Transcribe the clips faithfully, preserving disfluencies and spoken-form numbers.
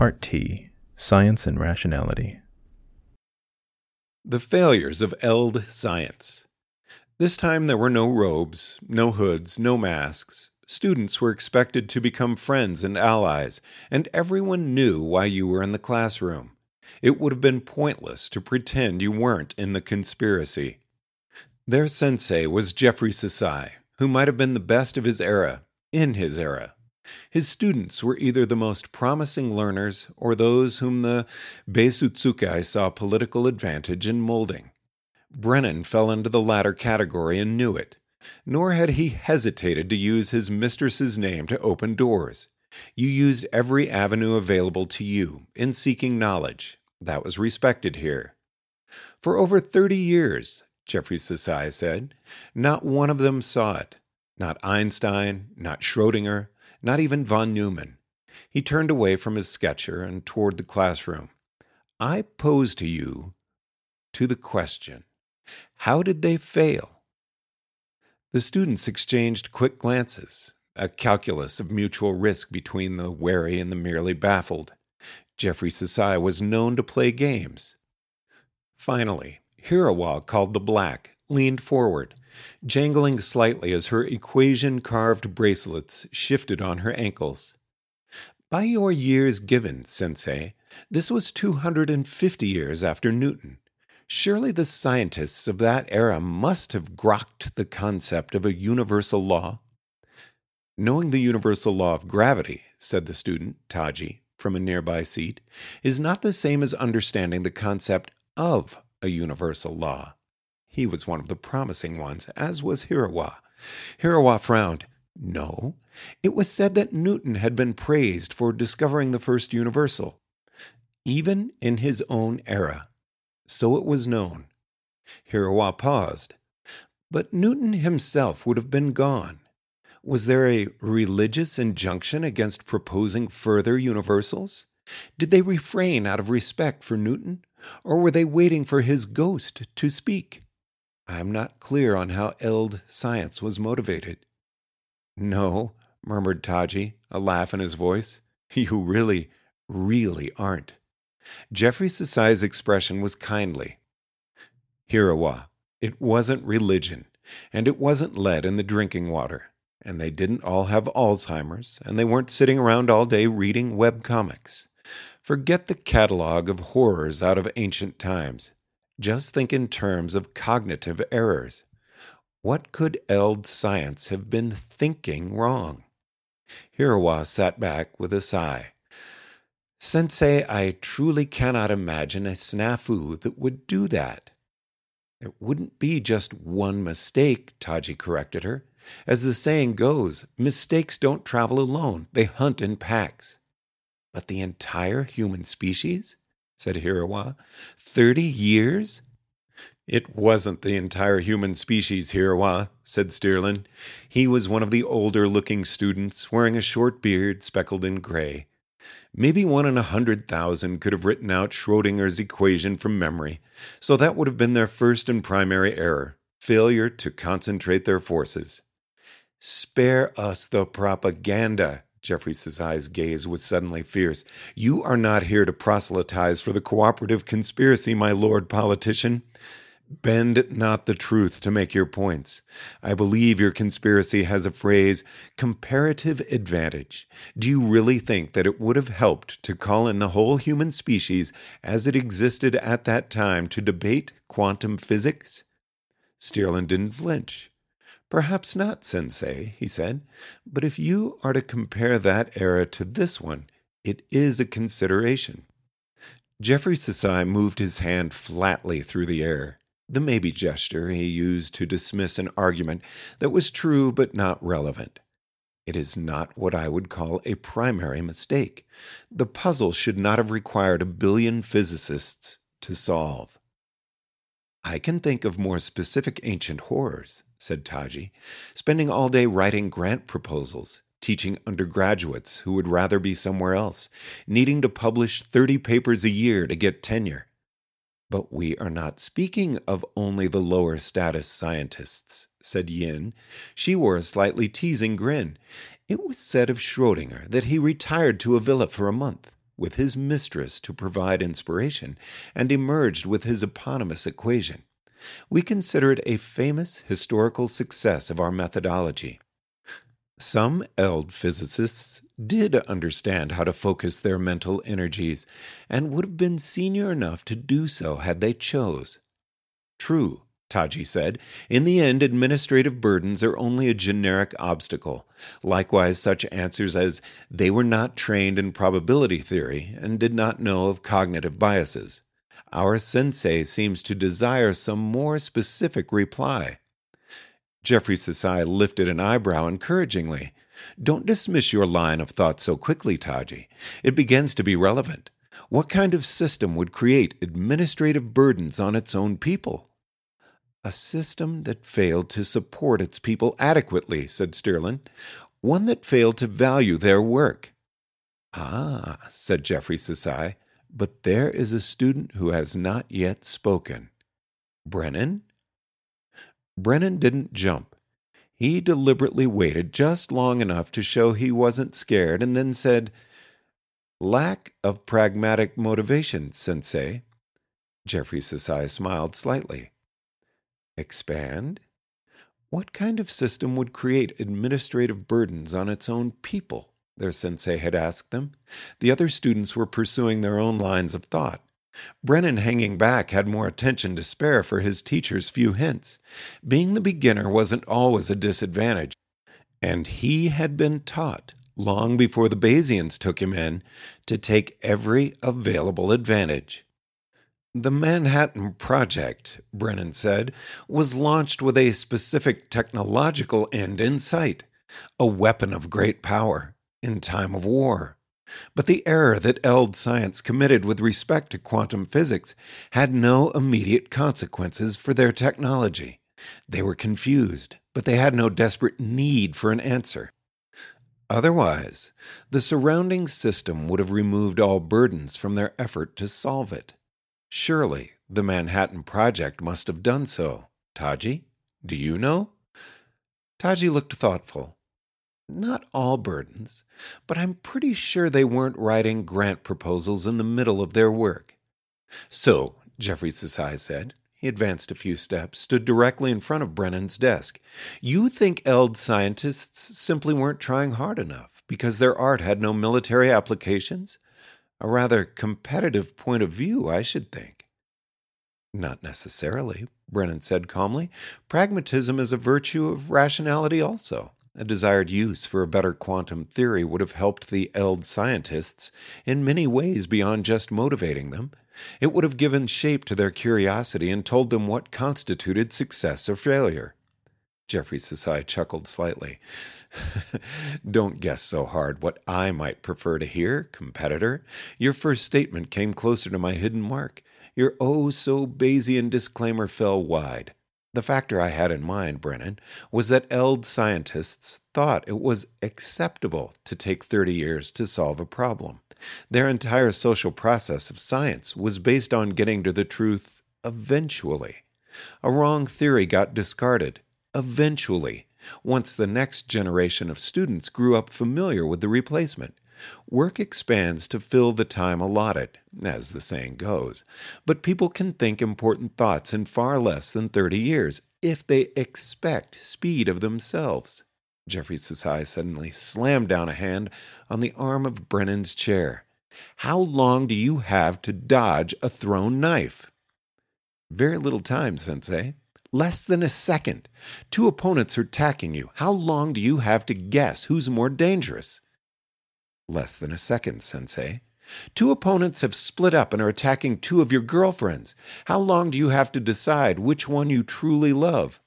Part T. Science and Rationality. The failures of Eld Science. This time there were no robes, no hoods, no masks. Students were expected to become friends and allies, and everyone knew why you were in the classroom. It would have been pointless to pretend you weren't in the conspiracy. Their sensei was Jeffreyssai, who might have been the best of his era, in his era. His students were either the most promising learners or those whom the Beisutsukai saw political advantage in molding. Brennan fell into the latter category and knew it, nor had he hesitated to use his mistress's name to open doors. You used every avenue available to you in seeking knowledge. That was respected here. For over thirty years, Jeffreyssai said, not one of them saw it. Not Einstein, not Schrodinger, not even von Neumann. He turned away from his sketcher and toward the classroom. I pose to you to the question, how did they fail? The students exchanged quick glances, a calculus of mutual risk between the wary and the merely baffled. Jeffreyssai was known to play games. Finally, Hiriwa, called the Black, leaned forward, jangling slightly as her equation-carved bracelets shifted on her ankles. By your years given, Sensei, this was two hundred fifty years after Newton. Surely the scientists of that era must have grokked the concept of a universal law. Knowing the universal law of gravity, said the student, Taji, from a nearby seat, is not the same as understanding the concept of a universal law. He was one of the promising ones, as was Hiriwa. Hiriwa frowned. No, it was said that Newton had been praised for discovering the first universal, even in his own era. So it was known. Hiriwa paused. But Newton himself would have been gone. Was there a religious injunction against proposing further universals? Did they refrain out of respect for Newton, or were they waiting for his ghost to speak? I am not clear on how Eld Science was motivated. No, murmured Taji, a laugh in his voice. You really, really aren't. Jeffreyssai's expression was kindly. Hiriwa, it wasn't religion, and it wasn't lead in the drinking water, and they didn't all have Alzheimer's, and they weren't sitting around all day reading webcomics. Forget the catalog of horrors out of ancient times. Just think in terms of cognitive errors. What could Eld Science have been thinking wrong? Hiriwa sat back with a sigh. Sensei, I truly cannot imagine a snafu that would do that. It wouldn't be just one mistake, Taji corrected her. As the saying goes, mistakes don't travel alone. They hunt in packs. But the entire human species? Said Hiriwa. Thirty years? It wasn't the entire human species, Hiriwa, said Stirling. He was one of the older-looking students, wearing a short beard speckled in gray. Maybe one in a hundred thousand could have written out Schrodinger's equation from memory, so that would have been their first and primary error, failure to concentrate their forces. Spare us the propaganda, Jeffreyssai's gaze was suddenly fierce. You are not here to proselytize for the cooperative conspiracy, my lord politician. Bend not the truth to make your points. I believe your conspiracy has a phrase, comparative advantage. Do you really think that it would have helped to call in the whole human species as it existed at that time to debate quantum physics? Stirling didn't flinch. Perhaps not, Sensei, he said, but if you are to compare that era to this one, it is a consideration. Jeffreyssai moved his hand flatly through the air, the maybe gesture he used to dismiss an argument that was true but not relevant. It is not what I would call a primary mistake. The puzzle should not have required a billion physicists to solve. I can think of more specific ancient horrors, said Taji, spending all day writing grant proposals, teaching undergraduates who would rather be somewhere else, needing to publish thirty papers a year to get tenure. But we are not speaking of only the lower status scientists, said Yin. She wore a slightly teasing grin. It was said of Schrodinger that he retired to a villa for a month, with his mistress to provide inspiration, and emerged with his eponymous equation. We consider it a famous historical success of our methodology. Some Eld physicists did understand how to focus their mental energies, and would have been senior enough to do so had they chose. True, Taji said, in the end administrative burdens are only a generic obstacle. Likewise, such answers as, they were not trained in probability theory and did not know of cognitive biases. Our sensei seems to desire some more specific reply. Jeffreyssai lifted an eyebrow encouragingly. Don't dismiss your line of thought so quickly, Taji. It begins to be relevant. What kind of system would create administrative burdens on its own people? A system that failed to support its people adequately, said Stirling. One that failed to value their work. Ah, said Jeffreyssai, but there is a student who has not yet spoken. Brennan? Brennan didn't jump. He deliberately waited just long enough to show he wasn't scared, and then said, Lack of pragmatic motivation, Sensei. Jeffreyssai smiled slightly. Expand? What kind of system would create administrative burdens on its own people? Their sensei had asked them. The other students were pursuing their own lines of thought. Brennan, hanging back, had more attention to spare for his teacher's few hints. Being the beginner wasn't always a disadvantage, and he had been taught, long before the Bayesians took him in, to take every available advantage. The Manhattan Project, Brennan said, was launched with a specific technological end in sight, a weapon of great power in time of war. But the error that Eld Science committed with respect to quantum physics had no immediate consequences for their technology. They were confused, but they had no desperate need for an answer. Otherwise, the surrounding system would have removed all burdens from their effort to solve it. Surely the Manhattan Project must have done so. Taji, do you know? Taji looked thoughtful. Not all burdens, but I'm pretty sure they weren't writing grant proposals in the middle of their work. So, Jeffreyssai said. He advanced a few steps, stood directly in front of Brennan's desk. You think Eld scientists simply weren't trying hard enough because their art had no military applications? A rather competitive point of view, I should think. Not necessarily, Brennan said calmly. Pragmatism is a virtue of rationality also. A desired use for a better quantum theory would have helped the Eld scientists in many ways beyond just motivating them. It would have given shape to their curiosity and told them what constituted success or failure. Jeffreyssai chuckled slightly. Don't guess so hard what I might prefer to hear, competitor. Your first statement came closer to my hidden mark. Your oh-so-Bayesian disclaimer fell wide. The factor I had in mind, Brennan, was that Eld scientists thought it was acceptable to take thirty years to solve a problem. Their entire social process of science was based on getting to the truth eventually. A wrong theory got discarded eventually, once the next generation of students grew up familiar with the replacement. Work expands to fill the time allotted, as the saying goes, but people can think important thoughts in far less than thirty years if they expect speed of themselves. Jeffreyssai suddenly slammed down a hand on the arm of Brennan's chair. How long do you have to dodge a thrown knife? Very little time, Sensei. Less than a second. Two opponents are attacking you. How long do you have to guess who's more dangerous? Less than a second, Sensei. Two opponents have split up and are attacking two of your girlfriends. How long do you have to decide which one you truly love?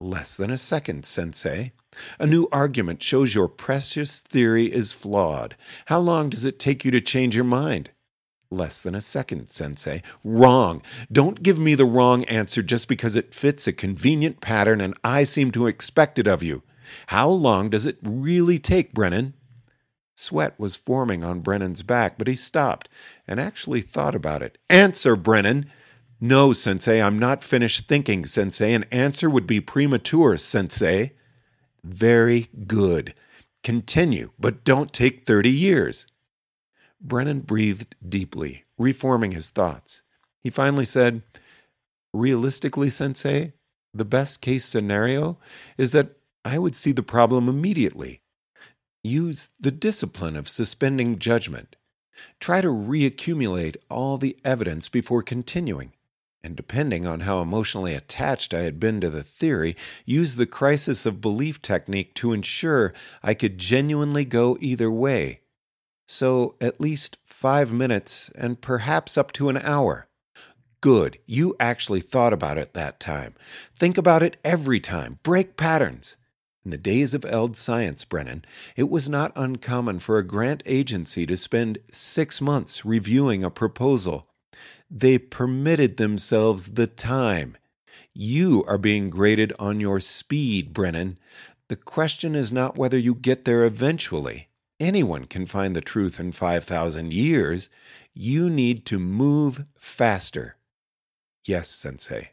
Less than a second, Sensei. A new argument shows your precious theory is flawed. How long does it take you to change your mind? Less than a second, Sensei. Wrong. Don't give me the wrong answer just because it fits a convenient pattern and I seem to expect it of you. How long does it really take, Brennan? Sweat was forming on Brennan's back, but he stopped and actually thought about it. Answer, Brennan! No, Sensei, I'm not finished thinking, Sensei. An answer would be premature, Sensei. Very good. Continue, but don't take thirty years. Brennan breathed deeply, reforming his thoughts. He finally said, "Realistically, Sensei, the best-case scenario is that I would see the problem immediately. Use the discipline of suspending judgment. Try to reaccumulate all the evidence before continuing. And depending on how emotionally attached I had been to the theory, use the crisis of belief technique to ensure I could genuinely go either way. So at least five minutes and perhaps up to an hour. Good, you actually thought about it that time. Think about it every time. Break patterns." In the days of Eld Science, Brennan, it was not uncommon for a grant agency to spend six months reviewing a proposal. They permitted themselves the time. You are being graded on your speed, Brennan. The question is not whether you get there eventually. Anyone can find the truth in five thousand years. You need to move faster. Yes, Sensei.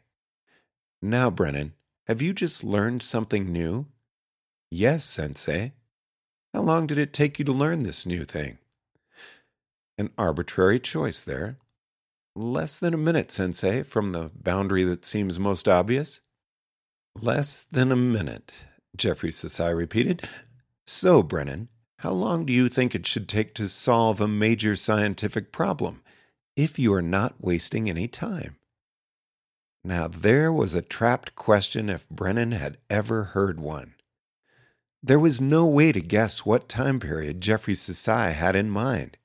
Now, Brennan, have you just learned something new? Yes, Sensei. How long did it take you to learn this new thing? An arbitrary choice there. Less than a minute, Sensei, from the boundary that seems most obvious. Less than a minute, Jeffreyssai repeated. So, Brennan, how long do you think it should take to solve a major scientific problem, if you are not wasting any time? Now, there was a trapped question if Brennan had ever heard one. There was no way to guess what time period Jeffreyssai had in mind,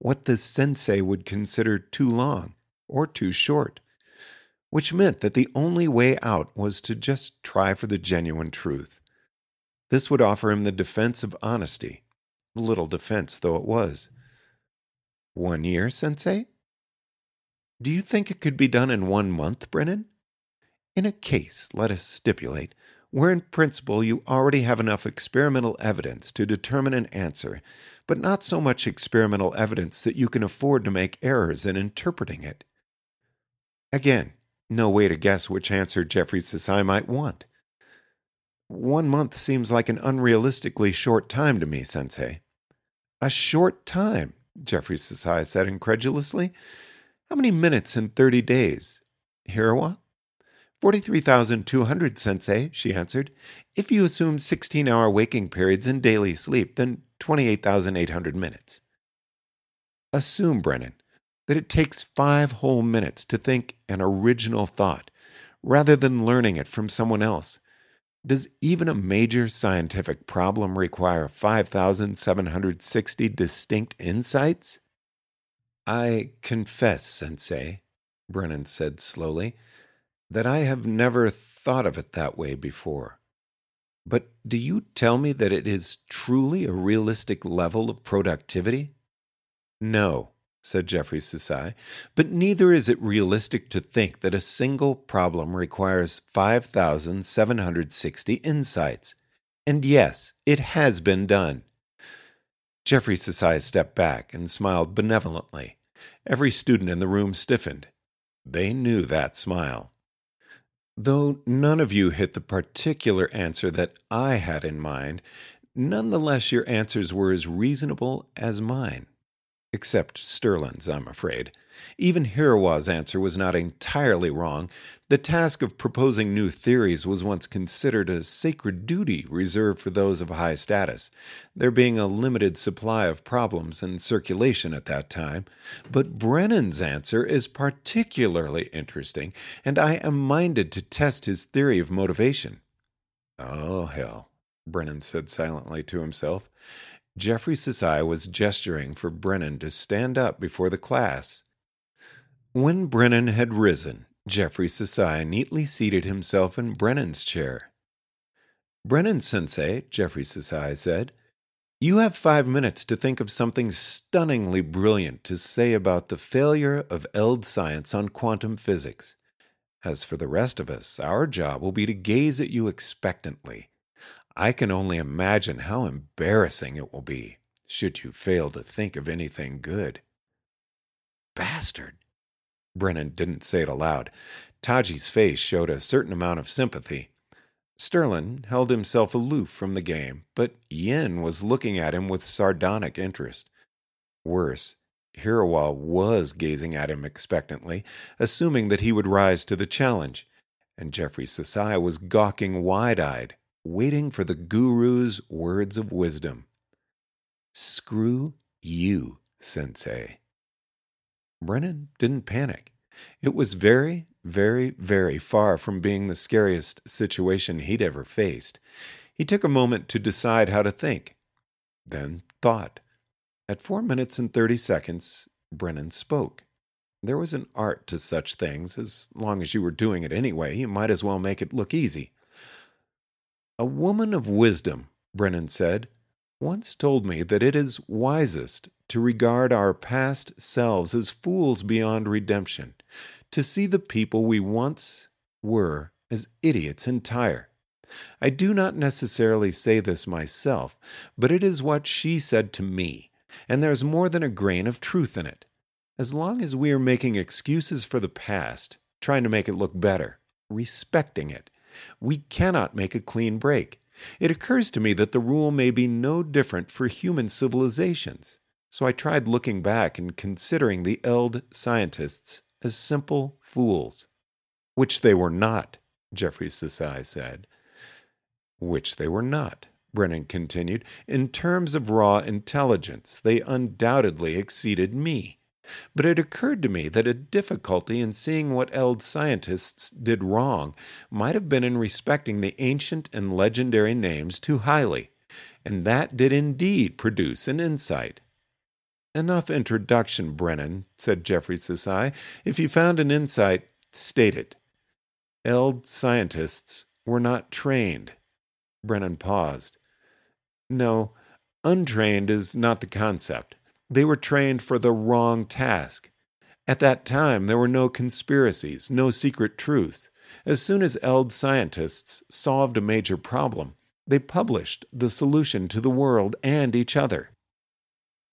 what the sensei would consider too long or too short, which meant that the only way out was to just try for the genuine truth. This would offer him the defense of honesty, little defense though it was. One year, Sensei? Do you think it could be done in one month, Brennan? In a case, let us stipulate, where in principle you already have enough experimental evidence to determine an answer, but not so much experimental evidence that you can afford to make errors in interpreting it. Again, no way to guess which answer Jeffreyssai might want. One month seems like an unrealistically short time to me, Sensei. A short time, Jeffreyssai said incredulously. How many minutes in thirty days? Hiriwa? forty-three thousand two hundred, Sensei, she answered. If you assume sixteen-hour waking periods and daily sleep, then twenty-eight thousand eight hundred minutes. Assume, Brennan, that it takes five whole minutes to think an original thought, rather than learning it from someone else. Does even a major scientific problem require five thousand seven hundred sixty distinct insights? I confess, Sensei, Brennan said slowly, that I have never thought of it that way before. But do you tell me that it is truly a realistic level of productivity? No, said Jeffreyssai, but neither is it realistic to think that a single problem requires five thousand seven hundred sixty insights. And yes, it has been done. Jeffreyssai stepped back and smiled benevolently. Every student in the room stiffened. They knew that smile. Though none of you hit the particular answer that I had in mind, nonetheless your answers were as reasonable as mine. Except Stirling's, I'm afraid. Even Hiriwa's answer was not entirely wrong. The task of proposing new theories was once considered a sacred duty reserved for those of high status, there being a limited supply of problems in circulation at that time. But Brennan's answer is particularly interesting, and I am minded to test his theory of motivation. Oh, hell, Brennan said silently to himself. Jeffreyssai was gesturing for Brennan to stand up before the class. When Brennan had risen, Jeffreyssai neatly seated himself in Brennan's chair. "Brennan Sensei," Jeffreyssai said, "you have five minutes to think of something stunningly brilliant to say about the failure of Eld Science on quantum physics. As for the rest of us, our job will be to gaze at you expectantly. I can only imagine how embarrassing it will be, should you fail to think of anything good." Bastard! Brennan didn't say it aloud. Taji's face showed a certain amount of sympathy. Stirling held himself aloof from the game, but Yin was looking at him with sardonic interest. Worse, Hiriwa was gazing at him expectantly, assuming that he would rise to the challenge, and Jeffreyssai was gawking wide-eyed, waiting for the guru's words of wisdom. "Screw you, Sensei." Brennan didn't panic. It was very, very, very far from being the scariest situation he'd ever faced. He took a moment to decide how to think, then thought. At four minutes and thirty seconds, Brennan spoke. There was an art to such things. As long as you were doing it anyway, you might as well make it look easy. "A woman of wisdom," Brennan said, "once told me that it is wisest to regard our past selves as fools beyond redemption, to see the people we once were as idiots entire. I do not necessarily say this myself, but it is what she said to me, and there is more than a grain of truth in it. As long as we are making excuses for the past, trying to make it look better, respecting it, we cannot make a clean break. It occurs to me that the rule may be no different for human civilizations, so I tried looking back and considering the Eld scientists as simple fools." "Which they were not," Jeffreyssai said. "Which they were not," Brennan continued. "In terms of raw intelligence, they undoubtedly exceeded me. But it occurred to me that a difficulty in seeing what Eld scientists did wrong might have been in respecting the ancient and legendary names too highly, and that did indeed produce an insight." "Enough introduction, Brennan," said Jeffreyssai. "If you found an insight, state it." "Eld scientists were not trained." Brennan paused. "No, untrained is not the concept. They were trained for the wrong task. At that time, there were no conspiracies, no secret truths. As soon as Eld scientists solved a major problem, they published the solution to the world and each other.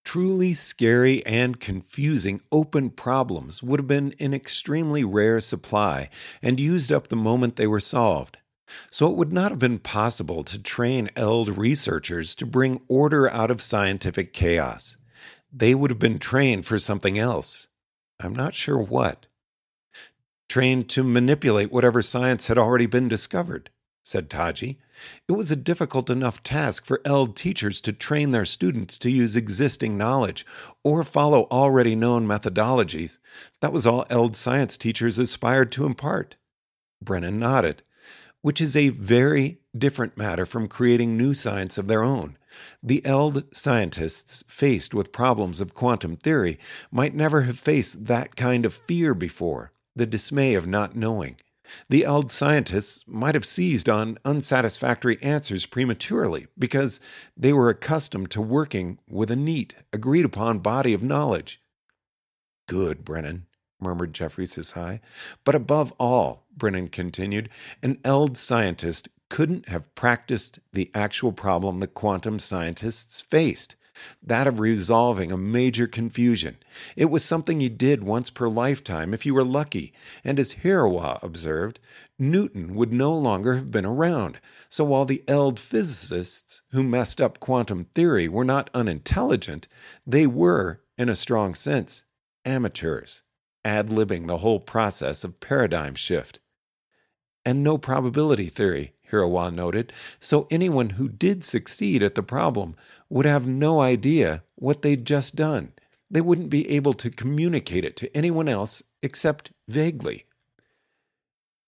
Truly scary and confusing open problems would have been in extremely rare supply and used up the moment they were solved. So it would not have been possible to train Eld researchers to bring order out of scientific chaos. They would have been trained for something else. I'm not sure what." "Trained to manipulate whatever science had already been discovered," said Taji. "It was a difficult enough task for Eld teachers to train their students to use existing knowledge or follow already known methodologies. That was all Eld science teachers aspired to impart." Brennan nodded. "Which is a very different matter from creating new science of their own. The Eld scientists, faced with problems of quantum theory, might never have faced that kind of fear before, the dismay of not knowing. The Eld scientists might have seized on unsatisfactory answers prematurely because they were accustomed to working with a neat, agreed-upon body of knowledge." "Good, Brennan," murmured Jeffreyssai. "But above all," Brennan continued, "an Eld scientist couldn't have practiced the actual problem the quantum scientists faced, that of resolving a major confusion. It was something you did once per lifetime if you were lucky, and as Hiriwa observed, Newton would no longer have been around. So while the Eld physicists who messed up quantum theory were not unintelligent, they were, in a strong sense, amateurs, ad-libbing the whole process of paradigm shift." "And no probability theory," Hiriwa noted, "so anyone who did succeed at the problem would have no idea what they'd just done. They wouldn't be able to communicate it to anyone else except vaguely."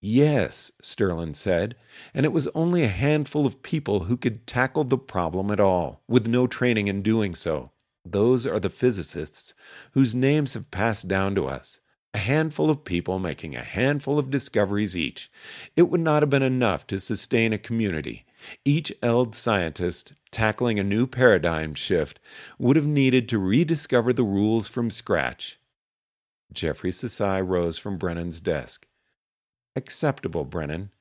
"Yes," Stirling said, "and it was only a handful of people who could tackle the problem at all, with no training in doing so. Those are the physicists whose names have passed down to us. A handful of people making a handful of discoveries each. It would not have been enough to sustain a community. Each Eld scientist tackling a new paradigm shift would have needed to rediscover the rules from scratch." Jeffreyssai rose from Brennan's desk. "Acceptable, Brennan.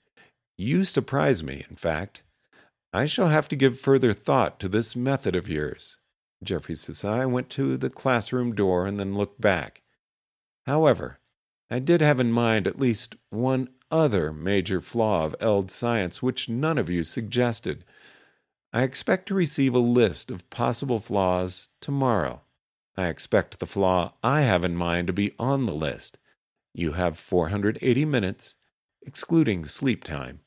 You surprise me, in fact. I shall have to give further thought to this method of yours." Jeffreyssai went to the classroom door and then looked back. "However, I did have in mind at least one other major flaw of Eld science which none of you suggested. I expect to receive a list of possible flaws tomorrow. I expect the flaw I have in mind to be on the list. You have four hundred eighty minutes, excluding sleep time.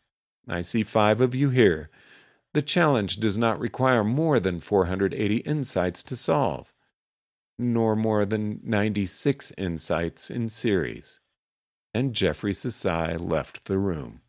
I see five of you here. The challenge does not require more than four hundred eighty insights to solve, nor more than ninety-six insights in series." And Jeffreyssai left the room.